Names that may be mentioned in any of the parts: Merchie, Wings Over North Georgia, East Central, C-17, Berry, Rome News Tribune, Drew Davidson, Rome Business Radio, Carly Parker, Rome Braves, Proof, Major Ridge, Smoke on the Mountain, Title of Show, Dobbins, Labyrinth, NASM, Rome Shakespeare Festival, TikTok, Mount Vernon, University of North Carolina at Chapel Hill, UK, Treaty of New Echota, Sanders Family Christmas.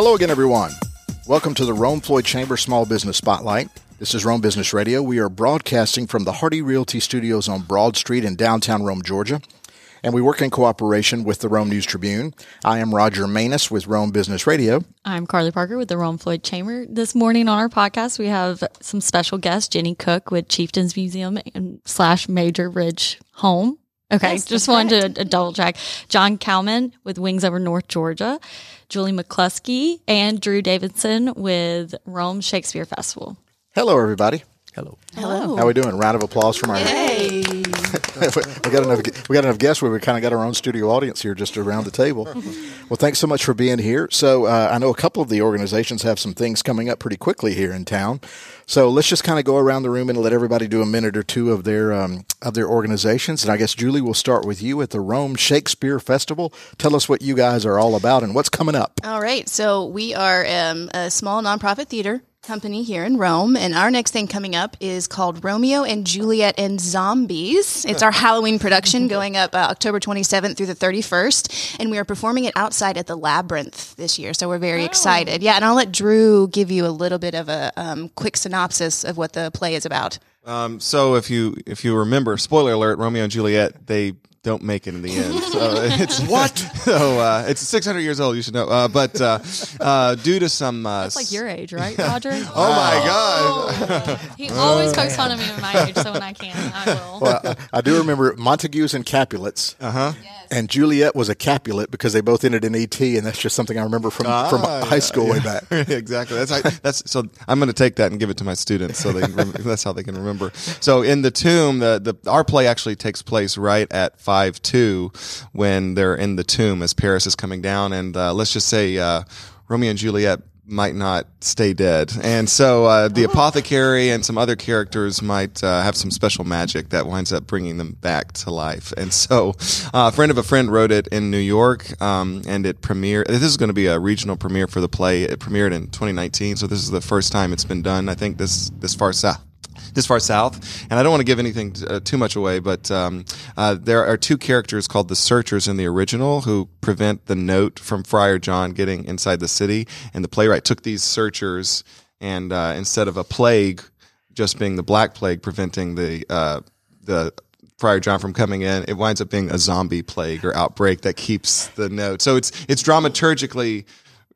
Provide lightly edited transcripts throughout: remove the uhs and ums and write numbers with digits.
Hello again, everyone. Welcome to the Rome Floyd Chamber Small Business Spotlight. This is Rome Business Radio. We are broadcasting from the Hardy Realty Studios on Broad Street in downtown Rome, Georgia, and we work in cooperation with the Rome News Tribune. I am Roger Maness with Rome Business Radio. I'm Carly Parker with the Rome Floyd Chamber. This morning on our podcast, we have some special guests, Jenny Cook with Chieftains Museum and / Major Ridge Home. Okay, yes, just wanted to double check. John Cowman with Wings Over North Georgia, Julie McCluskey, and Drew Davidson with Rome Shakespeare Festival. Hello, everybody. Hello. How are we doing? Round of applause from our... Yay! we got enough guests where we kind of got our own studio audience here just around the table. Well, thanks so much for being here. So I know a couple of the organizations have some things coming up pretty quickly here in town. So let's just kind of go around the room and let everybody do a minute or two of their organizations. And I guess, Julie, we'll start with you at the Rome Shakespeare Festival. Tell us what you guys are all about and what's coming up. All right. So we are a small nonprofit theater company here in Rome, and our next thing coming up is called Romeo and Juliet and Zombies. It's our Halloween production going up October 27th through the 31st, and we are performing it outside at the Labyrinth this year, so we're very excited. Yeah, and I'll let Drew give you a little bit of a quick synopsis of what the play is about. So if you remember, spoiler alert, Romeo and Juliet, they don't make it in the end. So it's what? So it's 600 years old. You should know. But due to some, that's like your age, right, Roger? Oh my God! He always pokes fun at me at my age, so when I can, I will. Well, I do remember Montagues and Capulets. Yes. And Juliet was a Capulet because they both ended in ET, and that's just something I remember from high school way back. Exactly. That's so. I'm going to take that and give it to my students so they can that's how they can remember. So in the tomb, our play actually takes place right at 5:2 when they're in the tomb as Paris is coming down, and let's just say Romeo and Juliet might not stay dead, and so the apothecary and some other characters might have some special magic that winds up bringing them back to life. And so a friend of a friend wrote it in New York, and it premiered. This is going to be a regional premiere for the play. It premiered in 2019, so this is the first time it's been done, I think, this far south, and I don't want to give anything too much away, but there are two characters called the Searchers in the original who prevent the note from Friar John getting inside the city, and the playwright took these Searchers and instead of a plague just being the Black Plague preventing the Friar John from coming in, it winds up being a zombie plague or outbreak that keeps the note. So it's dramaturgically,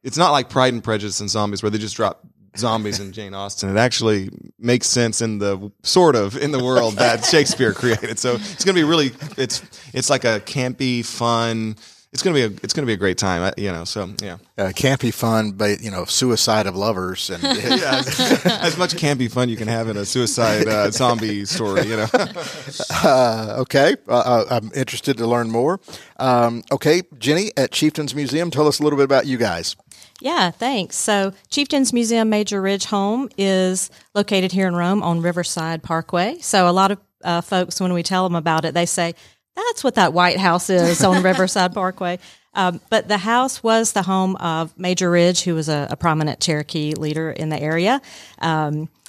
it's not like Pride and Prejudice and Zombies where they just drop zombies and Jane Austen. It actually makes sense in the world that Shakespeare created. So it's going to be really, it's like a campy, fun. It's going to be a great time, you know. So yeah, campy fun, but you know, suicide of lovers and as much campy fun you can have in a suicide zombie story, you know. Okay, I'm interested to learn more. Okay, Jenny at Chieftains Museum, tell us a little bit about you guys. Yeah, thanks. So Chieftains Museum Major Ridge Home is located here in Rome on Riverside Parkway. So a lot of folks, when we tell them about it, they say, that's what that White House is on Riverside Parkway. But the house was the home of Major Ridge, who was a prominent Cherokee leader in the area.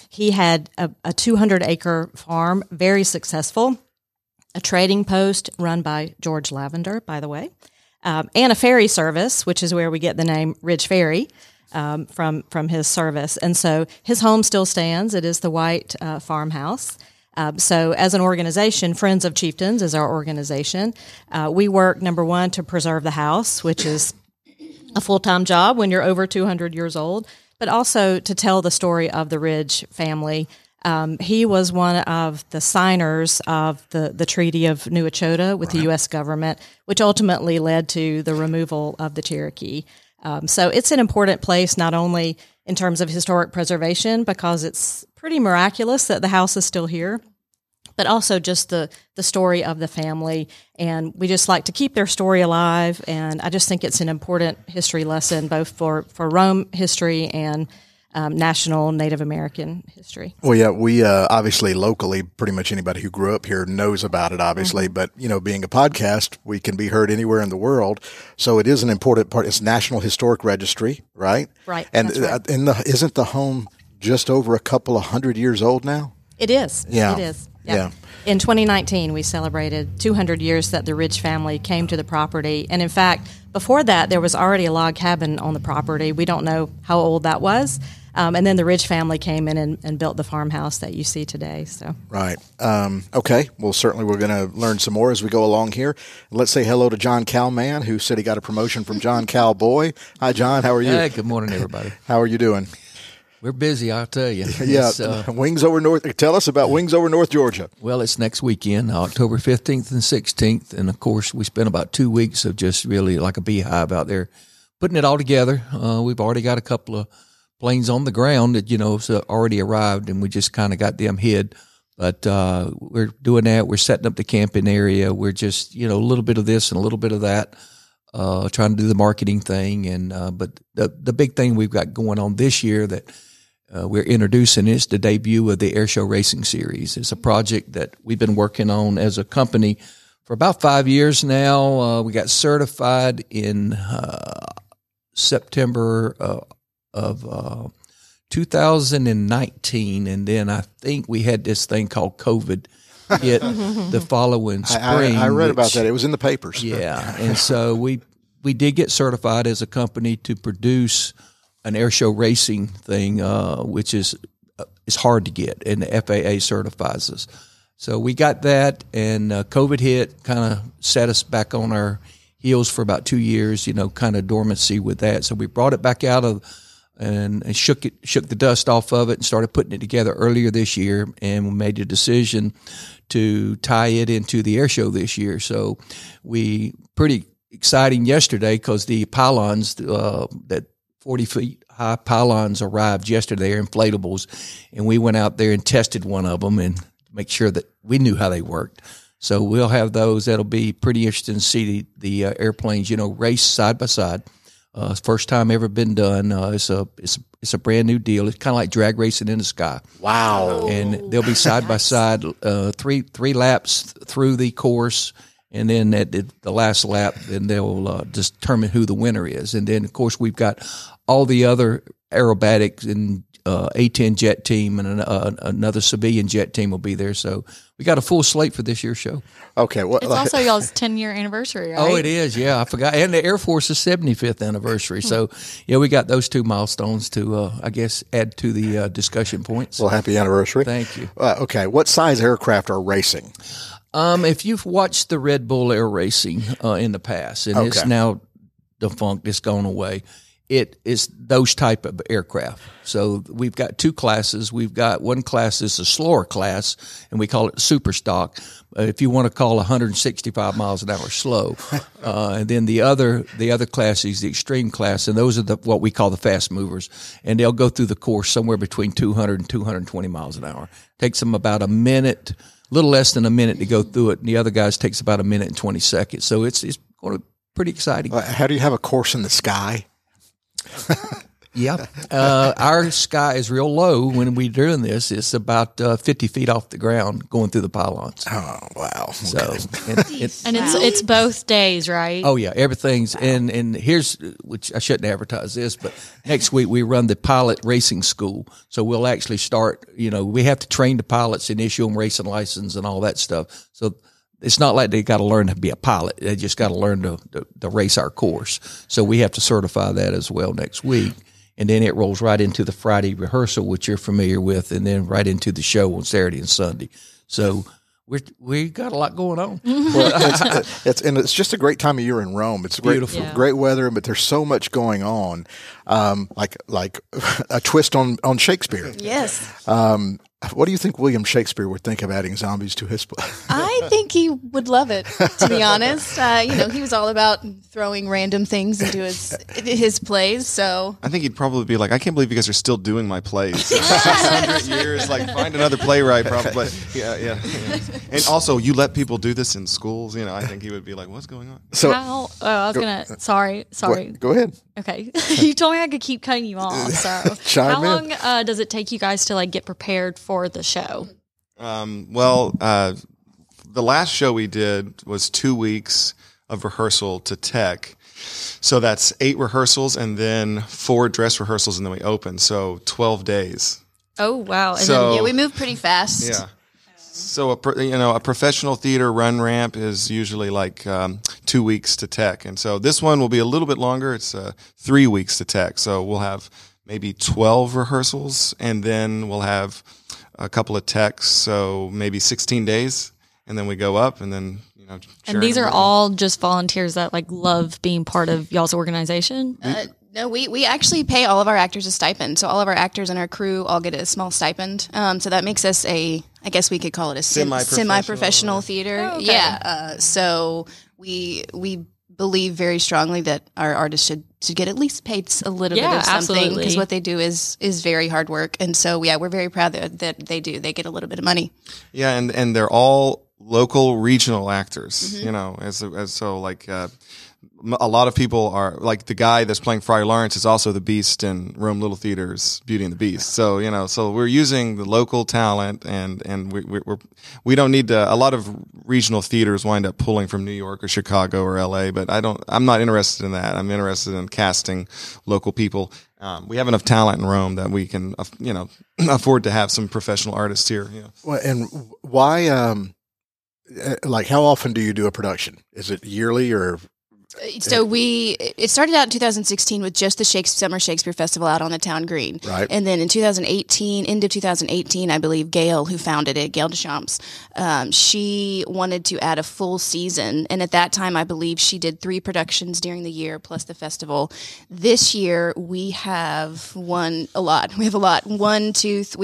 He had a 200-acre farm, very successful, a trading post run by George Lavender, by the way. And a ferry service, which is where we get the name Ridge Ferry from his service. And so his home still stands. It is the White Farmhouse. So as an organization, Friends of Chieftains is our organization. We work, number one, to preserve the house, which is a full-time job when you're over 200 years old, but also to tell the story of the Ridge family. He was one of the signers of the Treaty of New Echota with the U.S. government, which ultimately led to the removal of the Cherokee. So it's an important place, not only in terms of historic preservation, because it's pretty miraculous that the house is still here, but also just the story of the family. And we just like to keep their story alive. And I just think it's an important history lesson, both for Rome history and national Native American history. Well, yeah, we obviously locally, pretty much anybody who grew up here knows about it, obviously. Mm-hmm. But, you know, being a podcast, we can be heard anywhere in the world. So it is an important part. It's National Historic Registry, right? Right. And that's right. Isn't the home just over a couple of hundred years old now? It is. Yeah. It is. Yeah. In 2019, we celebrated 200 years that the Ridge family came to the property. And in fact, before that, there was already a log cabin on the property. We don't know how old that was. And then the Ridge family came in and built the farmhouse that you see today. So right. Okay. Well, certainly we're going to learn some more as we go along here. Let's say hello to John Cowman, who said he got a promotion from John Cowboy. Hi, John. How are you? Hey, good morning, everybody. How are you doing? We're busy, I'll tell you. Yeah, Wings Over North. Tell us about Wings Over North Georgia. Well, it's next weekend, October 15th and 16th. And, of course, we spent about 2 weeks of just really like a beehive out there putting it all together. We've already got a couple of planes on the ground that, you know, so already arrived, and we just kind of got them hid. But we're doing that. We're setting up the camping area. We're just, you know, a little bit of this and a little bit of that, trying to do the marketing thing. And but the big thing we've got going on this year that – we're introducing is the debut of the Airshow Racing Series. It's a project that we've been working on as a company for about 5 years now. We got certified in September of 2019, and then I think we had this thing called COVID hit the following spring. I read about that. It was in the papers. Yeah, and so we did get certified as a company to produce an airshow racing thing, which is hard to get, and the FAA certifies us. So we got that, and COVID hit, kind of set us back on our heels for about 2 years, you know, kind of dormancy with that. So we brought it back out of and shook the dust off of it and started putting it together earlier this year, and we made a decision to tie it into the airshow this year. So we pretty exciting yesterday because the pylons that 40 feet high pylons arrived yesterday. They're inflatables, and we went out there and tested one of them and make sure that we knew how they worked. So we'll have those. That'll be pretty interesting to see the airplanes, you know, race side by side. First time ever been done. It's a brand new deal. It's kind of like drag racing in the sky. Wow! And they'll be side by side, three laps through the course. And then at the last lap, then they'll determine who the winner is. And then, of course, we've got all the other aerobatics and A-10 jet team and another civilian jet team will be there. So we got a full slate for this year's show. Okay. Well, it's also y'all's 10-year anniversary, right? Oh, it is. Yeah, I forgot. And the Air Force's 75th anniversary. So, yeah, we got those two milestones to, I guess, add to the discussion points. Well, happy anniversary. Thank you. Okay. What size aircraft are racing? If you've watched the Red Bull Air Racing in the past, and it's now defunct, it's gone away, it is those type of aircraft. So we've got two classes. We've got one class is a slower class, and we call it super stock. If you want to call 165 miles an hour slow, and then the other class is the extreme class, and those are what we call the fast movers, and they'll go through the course somewhere between 200 and 220 miles an hour. Takes them about a minute. Little less than a minute to go through it, and the other guys takes about a minute and 20 seconds. So it's going to be pretty exciting. How do you have a course in the sky? Yeah. Our sky is real low when we're doing this. It's about 50 feet off the ground going through the pylons. Oh, wow. So, it's both days, right? Oh, yeah. Everything's. Wow. And here's, which I shouldn't advertise this, but next week we run the pilot racing school. So we'll actually start, you know, we have to train the pilots and issue them racing license and all that stuff. So it's not like they got to learn to be a pilot. They just got to learn to race our course. So we have to certify that as well next week. And then it rolls right into the Friday rehearsal, which you're familiar with, and then right into the show on Saturday and Sunday. So we got a lot going on. Well, it's just a great time of year in Rome. It's beautiful, great weather, but there's so much going on, like a twist on Shakespeare. Yes. What do you think William Shakespeare would think of adding zombies to his play? I think he would love it, to be honest. You know, he was all about throwing random things into his plays. So I think he'd probably be like, I can't believe you guys are still doing my plays. 600 years, like find another playwright probably. Yeah. And also, you let people do this in schools. You know, I think he would be like, what's going on? So Sorry. Go ahead. Okay. You told me I could keep cutting you off. So how long does it take you guys to like get prepared for the show? The last show we did was 2 weeks of rehearsal to tech. So that's 8 rehearsals and then 4 dress rehearsals and then we open. So 12 days. Oh, wow. And we moved pretty fast. Yeah. So a professional theater run ramp is usually like 2 weeks to tech, and so this one will be a little bit longer. It's 3 weeks to tech, so we'll have maybe 12 rehearsals, and then we'll have a couple of techs, so maybe 16 days, and then we go up, and then And these are all just volunteers that like love being part of y'all's organization. No, we actually pay all of our actors a stipend. So all of our actors and our crew all get a small stipend. So that makes us I guess we could call it a semi-professional theater. Oh, okay. Yeah. So we believe very strongly that our artists should get at least paid a little bit of something, because what they do is very hard work. And so, we're very proud that they get a little bit of money. Yeah. And they're all local regional actors, a lot of people are like the guy that's playing Friar Lawrence is also the Beast in Rome Little Theater's Beauty and the Beast. So, so we're using the local talent and we don't need to, a lot of regional theaters wind up pulling from New York or Chicago or LA, but I'm not interested in that. I'm interested in casting local people. We have enough talent in Rome that we can, afford to have some professional artists here. Yeah. Well, and why, like how often do you do a production? Is it yearly or? So it started out in 2016 with just the Summer Shakespeare Festival out on the town green. Right. And then in 2018, end of 2018, I believe Gail, who founded it, Gail Deschamps, she wanted to add a full season. And at that time, I believe she did 3 productions during the year plus the festival. This year, we have a lot. We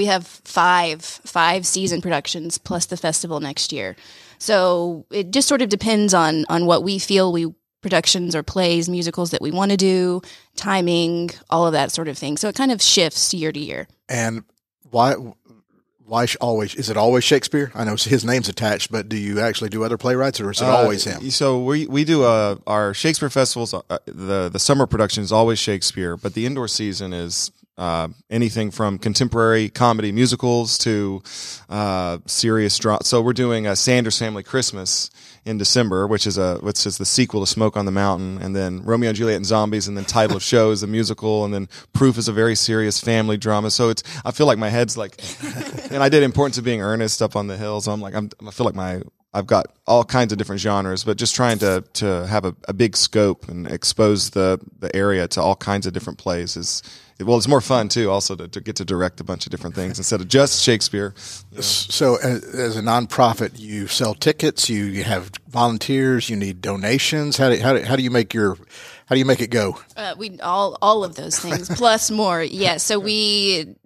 have five season productions plus the festival next year. So it just sort of depends on what we feel productions or plays, musicals that we want to do, timing, all of that sort of thing. So it kind of shifts year to year. And why always, is it always Shakespeare? I know his name's attached, but do you actually do other playwrights or is it always him? So we do our Shakespeare festivals, the summer production is always Shakespeare, but the indoor season is anything from contemporary comedy musicals to serious drama. So we're doing a Sanders Family Christmas in December, which is the sequel to Smoke on the Mountain, and then Romeo and Juliet and Zombies, and then Title of Show is a musical, and then Proof is a very serious family drama. So I feel like my head's like, and I did Importance of Being Earnest up on the hill. So I feel like I've got all kinds of different genres, but just trying to have a big scope and expose the area to all kinds of different plays is. Well, it's more fun, too, also to get to direct a bunch of different things instead of just Shakespeare. You know. So as a nonprofit, you sell tickets, you have volunteers, you need donations. How do you make it go? We all of those things, plus more. Yeah, so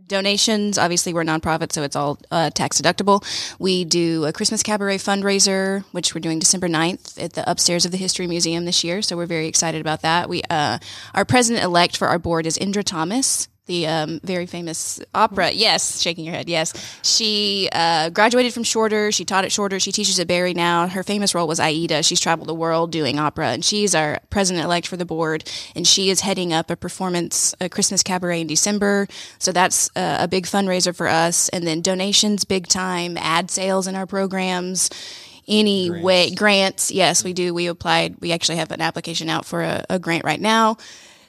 donations, obviously we're a nonprofit, so it's all tax deductible. We do a Christmas cabaret fundraiser, which we're doing December 9th at the upstairs of the History Museum this year. So we're very excited about that. We, our president-elect for our board is Indra Thomas, the very famous opera. Yes, shaking your head, yes. She graduated from Shorter. She taught at Shorter. She teaches at Berry now. Her famous role was Aida. She's traveled the world doing opera, and she's our president-elect for the board, and she is heading up a Christmas cabaret in December. So that's a big fundraiser for us. And then donations, big time, ad sales in our programs. Anyway, grants, yes, we do. We applied. We actually have an application out for a grant right now.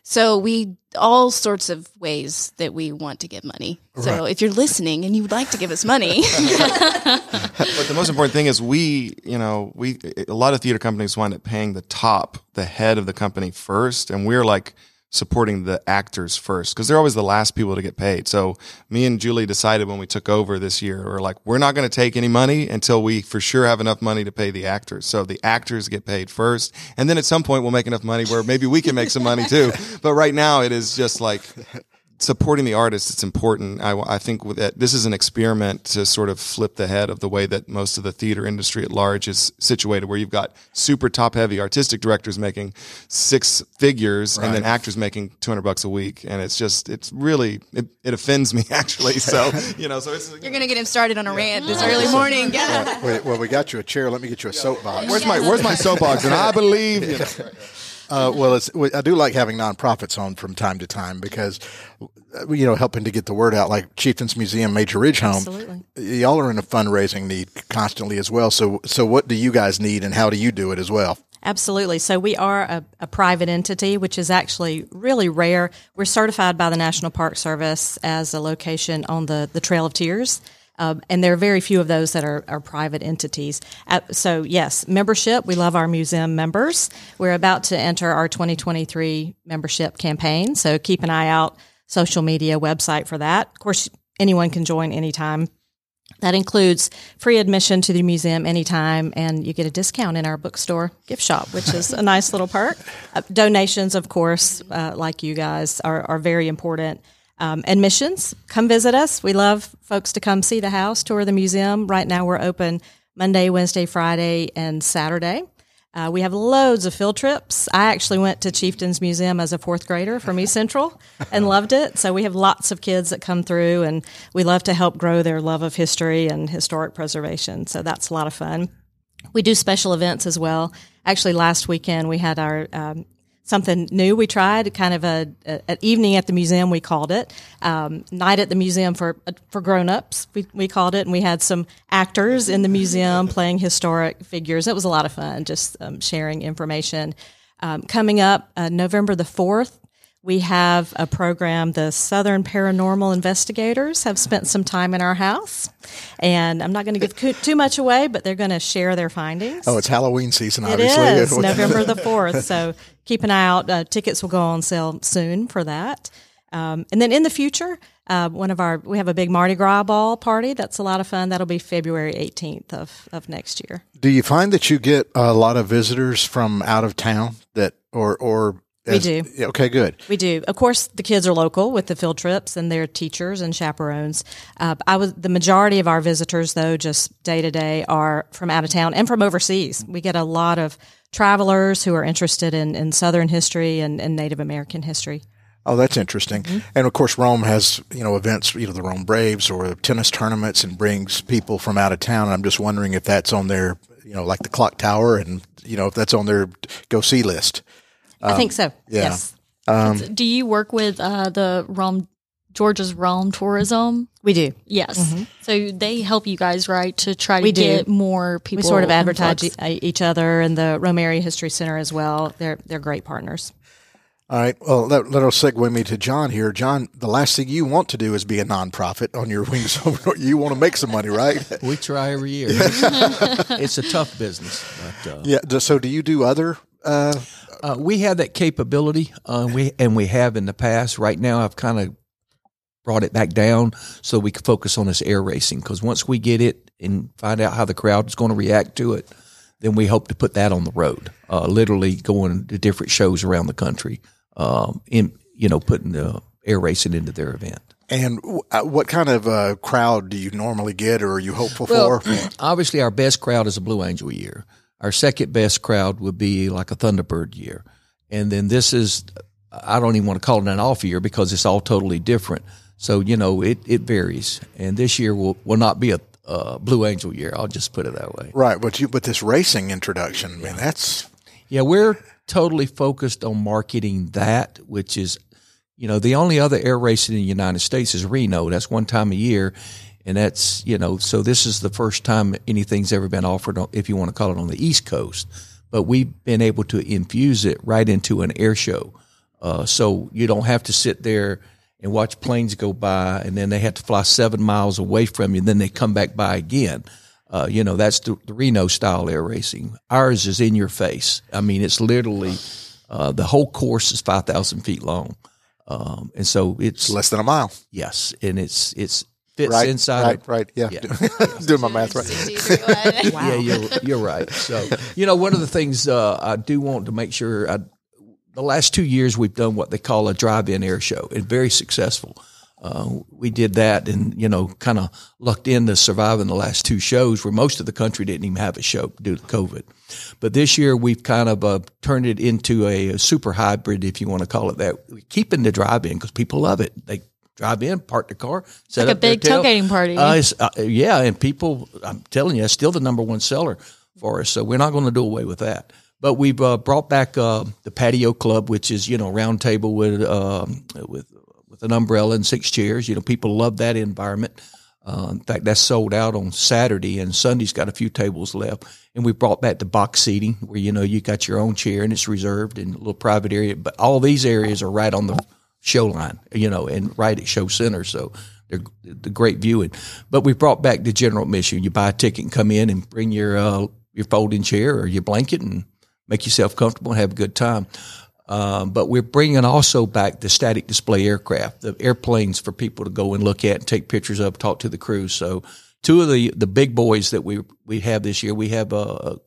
So we all sorts of ways that we want to give money. Right. So if you're listening and you would like to give us money, but the most important thing is we a lot of theater companies wind up paying the head of the company first, and we're like supporting the actors first because they're always the last people to get paid. So me and Julie decided when we took over this year, we're like, we're not going to take any money until we for sure have enough money to pay the actors. So the actors get paid first. And then at some point we'll make enough money where maybe we can make some money too. But right now it is just like supporting the artists. It's important. I think that this is an experiment to sort of flip the head of the way that most of the theater industry at large is situated, where you've got super top heavy artistic directors making six figures, right, and then actors making $200 a week. And it's just, it's really, it offends me actually. So, so you're going to get him started on a rant this early morning. Yeah. Well, we got you a chair. Let me get you a soapbox. Where's my soapbox? And I believe, I do like having nonprofits on from time to time because, helping to get the word out, like Chieftains Museum, Major Ridge Home. Absolutely. Y'all are in a fundraising need constantly as well. So what do you guys need and how do you do it as well? Absolutely. So we are a private entity, which is actually really rare. We're certified by the National Park Service as a location on the Trail of Tears. And there are very few of those that are private entities. So, yes, membership. We love our museum members. We're about to enter our 2023 membership campaign, so keep an eye out, social media, website for that. Of course, anyone can join anytime. That includes free admission to the museum anytime, and you get a discount in our bookstore gift shop, which is a nice little perk. Donations, of course, like you guys, are very important. Admissions, come visit us. We love folks to come see the house, tour the museum. Right now we're open Monday, Wednesday, Friday, and Saturday. We have loads of field trips. I actually went to Chieftains Museum as a fourth grader from East Central and loved it. So we have lots of kids that come through, and we love to help grow their love of history and historic preservation. So that's a lot of fun. We do special events as well. Actually, last weekend we had our something new we tried, kind of an evening at the museum, we called it. Night at the museum for grown-ups, we called it. And we had some actors in the museum playing historic figures. It was a lot of fun, just sharing information. Coming up November the 4th, we have a program. The Southern Paranormal Investigators have spent some time in our house. And I'm not going to give too much away, but they're going to share their findings. Oh, it's Halloween season, obviously. It is, November the 4th. So keep an eye out. Tickets will go on sale soon for that. And then in the future, we have a big Mardi Gras ball party. That's a lot of fun. That'll be February 18th of next year. Do you find that you get a lot of visitors from out of town or we do. Okay, good. We do. Of course, the kids are local with the field trips and their teachers and chaperones. The majority of our visitors, though, just day-to-day, are from out of town and from overseas. We get a lot of travelers who are interested in Southern history and Native American history. Oh, that's interesting. Mm-hmm. And, of course, Rome has, events, the Rome Braves or tennis tournaments, and brings people from out of town. I'm just wondering if that's on their, like the clock tower, and, if that's on their go-see list. I think so. Yeah. Yes. Do you work with the Georgia's Rome Tourism? We do. Yes. Mm-hmm. So they help you guys, right, to try to get more people. We sort of advertise each other, and the Rome Area History Center as well. They're great partners. All right. Well, that'll segue me to John here. John, the last thing you want to do is be a nonprofit on your Wings Over North. You want to make some money, right? We try every year. It's a tough business. But, yeah. So do you do other? We have that capability, we have in the past. Right now, I've kind of brought it back down so we can focus on this air racing, because once we get it and find out how the crowd is going to react to it, then we hope to put that on the road, literally going to different shows around the country, putting the air racing into their event. And what kind of crowd do you normally get, or are you hopeful for? Obviously, our best crowd is a Blue Angel year. Our second best crowd would be like a Thunderbird year. And then this is, I don't even want to call it an off year, because it's all totally different. So, it varies. And this year will not be a Blue Angel year. I'll just put it that way. Right. But this racing introduction, man, that's. Yeah, we're totally focused on marketing that, which is, the only other air racing in the United States is Reno. That's one time a year. And that's, so this is the first time anything's ever been offered, if you want to call it, on the East Coast. But we've been able to infuse it right into an air show. So you don't have to sit there and watch planes go by, and then they have to fly 7 miles away from you, and then they come back by again. That's the Reno-style air racing. Ours is in your face. I mean, it's literally the whole course is 5,000 feet long. And so it's less than a mile. Yes, and it's – fits right, inside. Right, yeah. Doing my math right. Wow. Yeah, you're right. So, one of the things I do want to make sure, the last 2 years we've done what they call a drive-in air show, and very successful. We did that and, kind of lucked into surviving the last two shows, where most of the country didn't even have a show due to COVID. But this year we've kind of turned it into a super hybrid, if you want to call it that. We're keeping the drive-in because people love it. They drive in, park the car, set up their tail. Like a big tailgating party. Yeah, and people, I'm telling you, it's still the number one seller for us, so we're not going to do away with that. But we've brought back the patio club, which is, round table with an umbrella and 6 chairs. People love that environment. In fact, that's sold out on Saturday, and Sunday's got a few tables left. And we brought back the box seating, where, you got your own chair, and it's reserved in a little private area. But all these areas are right on the show line, and right at show center. So They're great viewing. But we brought back the general admission. You buy a ticket and come in and bring your folding chair or your blanket and make yourself comfortable and have a good time. But we're bringing also back the static display aircraft, the airplanes for people to go and look at and take pictures of, talk to the crew. So two of the big boys that we have this year, we have the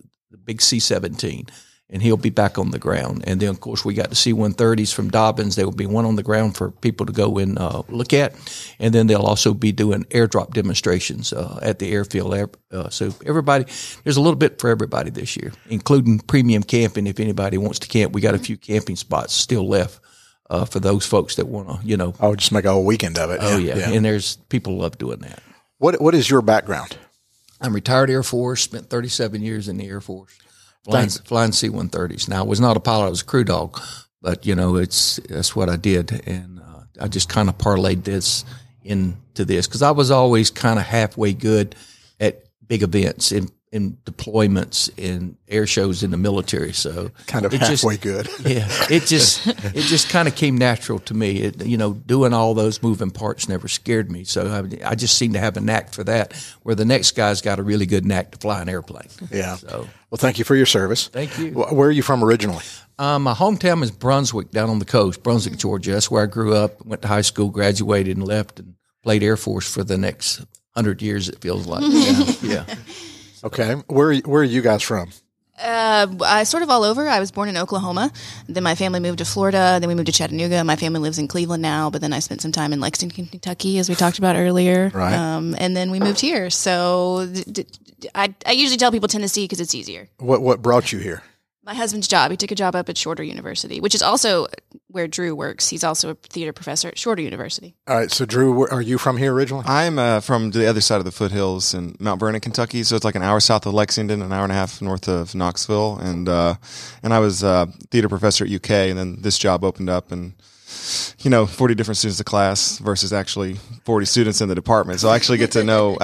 big C-17, and he'll be back on the ground. And then, of course, we got the C-130s from Dobbins. There will be one on the ground for people to go and look at. And then they'll also be doing airdrop demonstrations at the airfield. So everybody, there's a little bit for everybody this year, including premium camping. If anybody wants to camp, we got a few camping spots still left for those folks that want to, you know. Oh, just make a whole weekend of it. Oh, yeah. And there's people love doing that. What is your background? I'm retired Air Force, spent 37 years in the Air Force. Flying C-130s. Now, I was not a pilot; I was a crew dog, but you know, that's what I did, and I just kind of parlayed this into this because I was always kind of halfway good at big events in deployments and air shows in the military. So kind of halfway good. Yeah, it just kind of came natural to me. Doing all those moving parts never scared me. So I just seem to have a knack for that, where the next guy's got a really good knack to fly an airplane. Yeah. So. Well, thank you for your service. Thank you. Where are you from originally? My hometown is Brunswick, down on the coast, Brunswick, Georgia. That's where I grew up, went to high school, graduated, and left, and played Air Force for the next 100 years, it feels like. Yeah. Okay. Where are you guys from? Sort of all over. I was born in Oklahoma. Then my family moved to Florida. Then we moved to Chattanooga. My family lives in Cleveland now, but then I spent some time in Lexington, Kentucky, as we talked about earlier. Right. And then we moved here. So I usually tell people Tennessee because it's easier. What brought you here? My husband's job. He took a job up at Shorter University, which is also where Drew works. He's also a theater professor at Shorter University. All right. So, Drew, are you from here originally? I'm from the other side of the foothills in Mount Vernon, Kentucky. So it's like an hour south of Lexington, an hour and a half north of Knoxville. And I was a theater professor at UK, and then this job opened up, and 40 different students a class versus actually 40 students in the department. So I actually get to know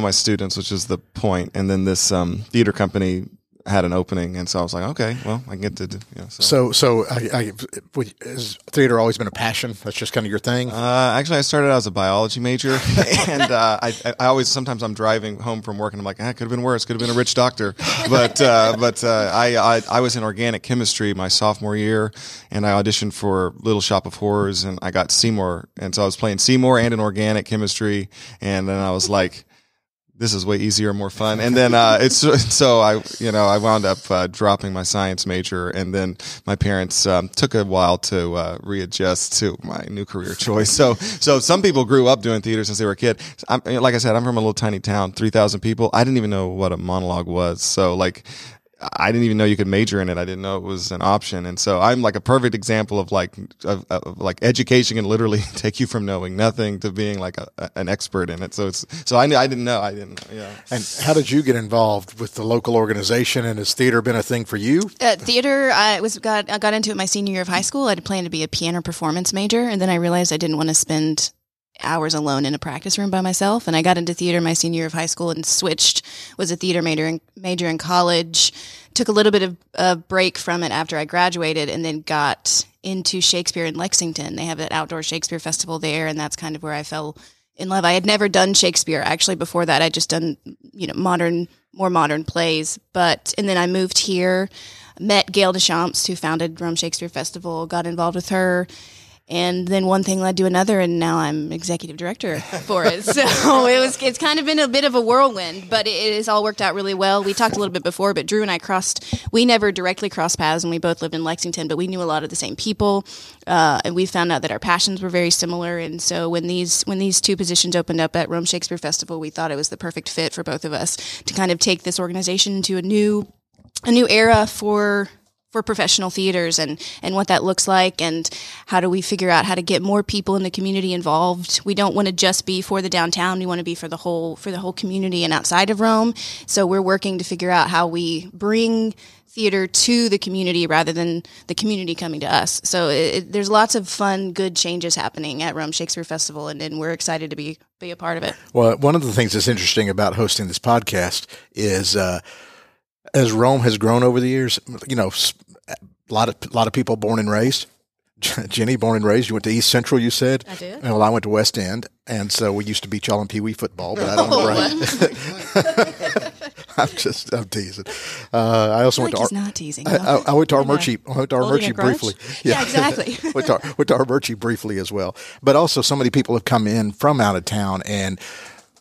my students, which is the point. And then this theater company had an opening, and so I was like, okay, well, I can get to do, Has theater always been a passion? That's just kind of your thing? Actually, I started out as a biology major, and I always, sometimes I'm driving home from work, and I'm like, could have been worse, could have been a rich doctor, but I was in organic chemistry my sophomore year, and I auditioned for Little Shop of Horrors, and I got Seymour, and so I was playing Seymour and in organic chemistry, and then I was like, this is way easier and more fun. And then I wound up dropping my science major, and then my parents took a while to readjust to my new career choice. So some people grew up doing theater since they were a kid. Like I said, I'm from a little tiny town, 3,000 people. I didn't even know what a monologue was. So I didn't even know you could major in it. I didn't know it was an option. And so I'm like a perfect example of like education can literally take you from knowing nothing to being like an expert in it. So I didn't know. Yeah. And how did you get involved with the local organization, and has theater been a thing for you? Theater, I got into it my senior year of high school. I had planned to be a piano performance major, and then I realized I didn't want to spend hours alone in a practice room by myself, and I got into theater my senior year of high school and was a theater major in college, took a little bit of a break from it after I graduated, and then got into Shakespeare in Lexington. They have an outdoor Shakespeare festival there, and that's kind of where I fell in love. I had never done Shakespeare. Actually, before that I'd just done more modern plays, and then I moved here, met Gail Deschamps, who founded Rome Shakespeare Festival, got involved with her. And then one thing led to another, and now I'm executive director for it. So it's kind of been a bit of a whirlwind, but it has all worked out really well. We talked a little bit before, but Drew and I we never directly crossed paths, and we both lived in Lexington, but we knew a lot of the same people, and we found out that our passions were very similar. And so when these two positions opened up at Rome Shakespeare Festival, we thought it was the perfect fit for both of us to kind of take this organization into a new era for professional theaters and what that looks like, and how do we figure out how to get more people in the community involved. We don't want to just be for the downtown. We want to be for the whole community and outside of Rome. So we're working to figure out how we bring theater to the community rather than the community coming to us. So there's lots of fun, good changes happening at Rome Shakespeare Festival, and we're excited to be a part of it. Well, one of the things that's interesting about hosting this podcast is as Rome has grown over the years, a lot of people born and raised, Jenny, born and raised, you went to East Central, you said? I did. Well, I went to West End, and so we used to beat y'all in Pee Wee football, but I don't know. I'm teasing. I also went to our. He's not teasing. I went to our Merchie. I went to our Merchie briefly. Yeah, exactly. Went to our Merchie briefly as well. But also, so many people have come in from out of town and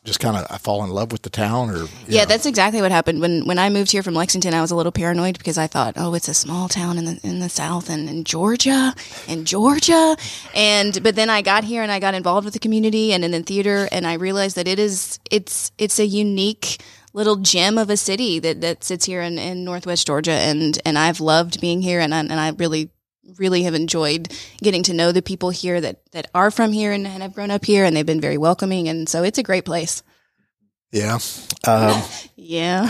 just kind of fall in love with the town, or yeah, that's exactly what happened. When I moved here from Lexington, I was a little paranoid because I thought, oh, it's a small town in the South and in Georgia, but then I got here and I got involved with the community and in theater, and I realized that it's a unique little gem of a city that sits here in Northwest Georgia, and I've loved being here, and I really have enjoyed getting to know the people here that are from here and have grown up here, and they've been very welcoming, and so it's a great place. Yeah. Yeah.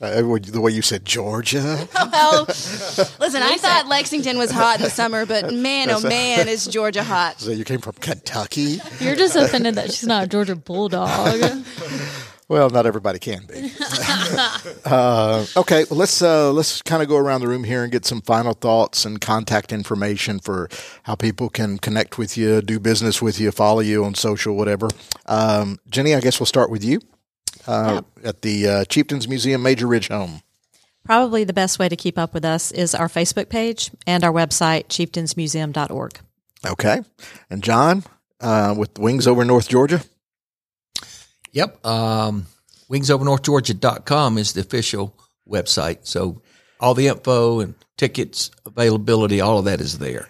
The way you said Georgia. Well, listen, I thought Lexington was hot in the summer, but man, oh man, is Georgia hot. So you came from Kentucky? You're just offended that she's not a Georgia Bulldog. Well, not everybody can be. Okay, let's kind of go around the room here and get some final thoughts and contact information for how people can connect with you, do business with you, follow you on social, whatever. Jenny, I guess we'll start with you at the Chieftains Museum, Major Ridge Home. Probably the best way to keep up with us is our Facebook page and our website, chieftainsmuseum.org. Okay. And John, with Wings Over North Georgia. Yep. WingsOverNorthGeorgia.com is the official website. So all the info and tickets, availability, all of that is there.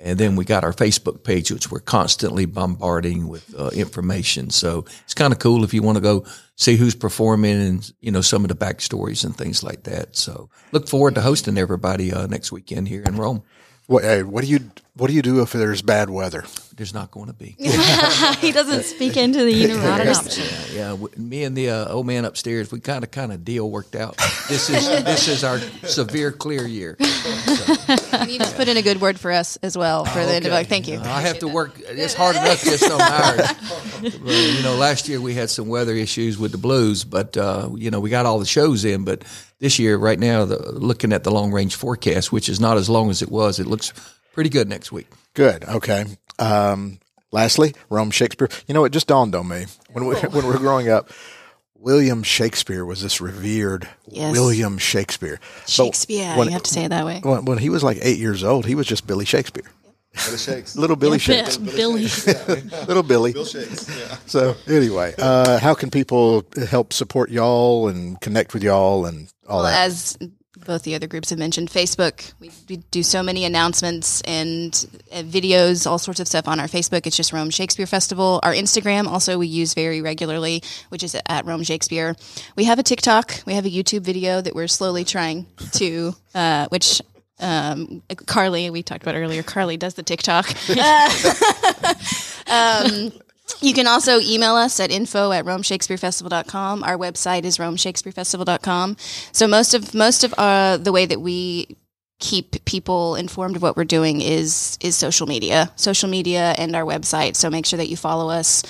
And then we got our Facebook page, which we're constantly bombarding with information. So it's kind of cool if you want to go see who's performing and, some of the backstories and things like that. So look forward to hosting everybody next weekend here in Rome. What do you do if there's bad weather? There's not going to be. He doesn't speak into the universe. Yeah. Me and the old man upstairs, we kind of deal worked out. This is our severe clear year. So, you just put in a good word for us as well for the end of it. Thank you. I have to work. It's hard enough just on ours. Last year we had some weather issues with the Blues, but we got all the shows in, but. This year, right now, looking at the long-range forecast, which is not as long as it was, it looks pretty good next week. Good. Okay. Lastly, Rome Shakespeare. It just dawned on me when we were growing up, William Shakespeare was this revered William Shakespeare. Shakespeare. You have to say it that way. When he was like 8 years old, he was just Billy Shakespeare. Little Billy Shakes. Little Billy. Bill Shakes. Yeah. So anyway, how can people help support y'all and connect with y'all and all that? As both the other groups have mentioned, Facebook. We do so many announcements and videos, all sorts of stuff on our Facebook. It's just Rome Shakespeare Festival. Our Instagram also we use very regularly, which is at Rome Shakespeare. We have a TikTok. We have a YouTube video that we're slowly trying to, which... Carly, we talked about earlier, Carly does the TikTok. You can also email us at info@romeshakespearefestival.com. Our website is romeshakespearefestival.com. So most of the way that we keep people informed of what we're doing is social media and our website. So make sure that you follow us,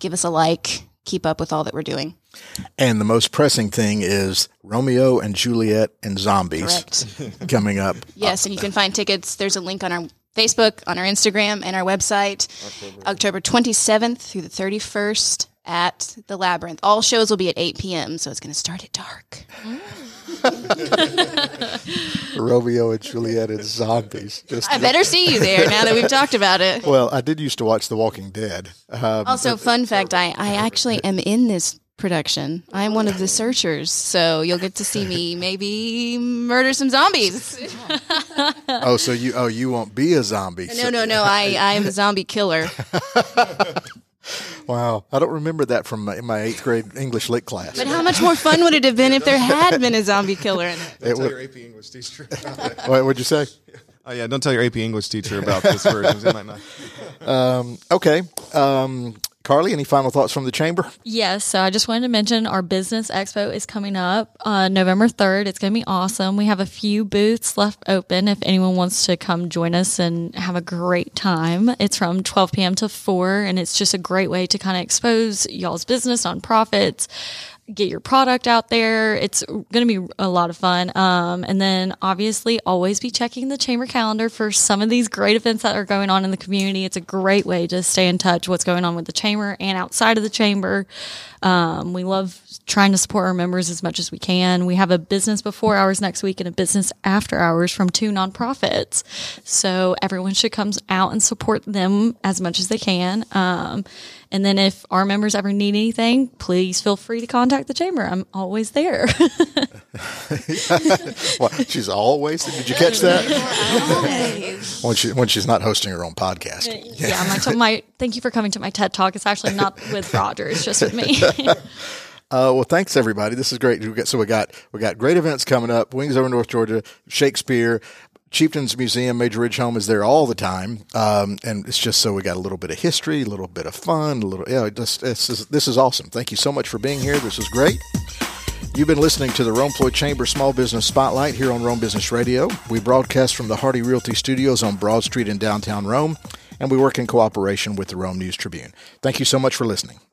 give us a like, keep up with all that we're doing. And the most pressing thing is Romeo and Juliet and Zombies. Correct. Coming up. Yes, and you can find tickets. There's a link on our Facebook, on our Instagram, and our website. October 27th through the 31st at the Labyrinth. All shows will be at 8 p.m., so it's going to start at dark. Romeo and Juliet and Zombies. I better see you there now that we've talked about it. Well, I did used to watch The Walking Dead. Also, fun fact, I actually am in this production. I'm one of the searchers, so you'll get to see me maybe murder some zombies. Oh, so you won't be a zombie. No, I am a zombie killer. Wow. I don't remember that from my 8th grade English lit class. But how much more fun would it have been if there had been a zombie killer in it? Don't tell your AP English teacher about it. What'd you say? Oh, yeah, don't tell your AP English teacher about this version. They might not. Okay. Carly, any final thoughts from the chamber? Yes. So I just wanted to mention our business expo is coming up on November 3rd. It's going to be awesome. We have a few booths left open if anyone wants to come join us and have a great time. It's from 12 p.m. to 4, and it's just a great way to kind of expose y'all's business, nonprofits, get your product out there. It's going to be a lot of fun. And then obviously always be checking the chamber calendar for some of these great events that are going on in the community. It's a great way to stay in touch what's going on with the chamber and outside of the chamber. We love trying to support our members as much as we can. We have a business before hours next week and a business after hours from two nonprofits. So everyone should come out and support them as much as they can. And then if our members ever need anything, please feel free to contact the chamber. I'm always there. Well, she's always there. Did you catch that? When she's not hosting her own podcast. Yeah, thank you for coming to my TED Talk. It's actually not with Roger. It's just with me. Well, thanks everybody. This is great. We got great events coming up. Wings Over North Georgia, Shakespeare, Chieftains Museum, Major Ridge Home is there all the time, and it's just so we got a little bit of history, a little bit of fun, this is awesome. Thank you so much for being here. This is great. You've been listening to the Rome Floyd Chamber Small Business Spotlight here on Rome Business Radio. We broadcast from the Hardy Realty Studios on Broad Street in downtown Rome, and we work in cooperation with the Rome News Tribune. Thank you so much for listening.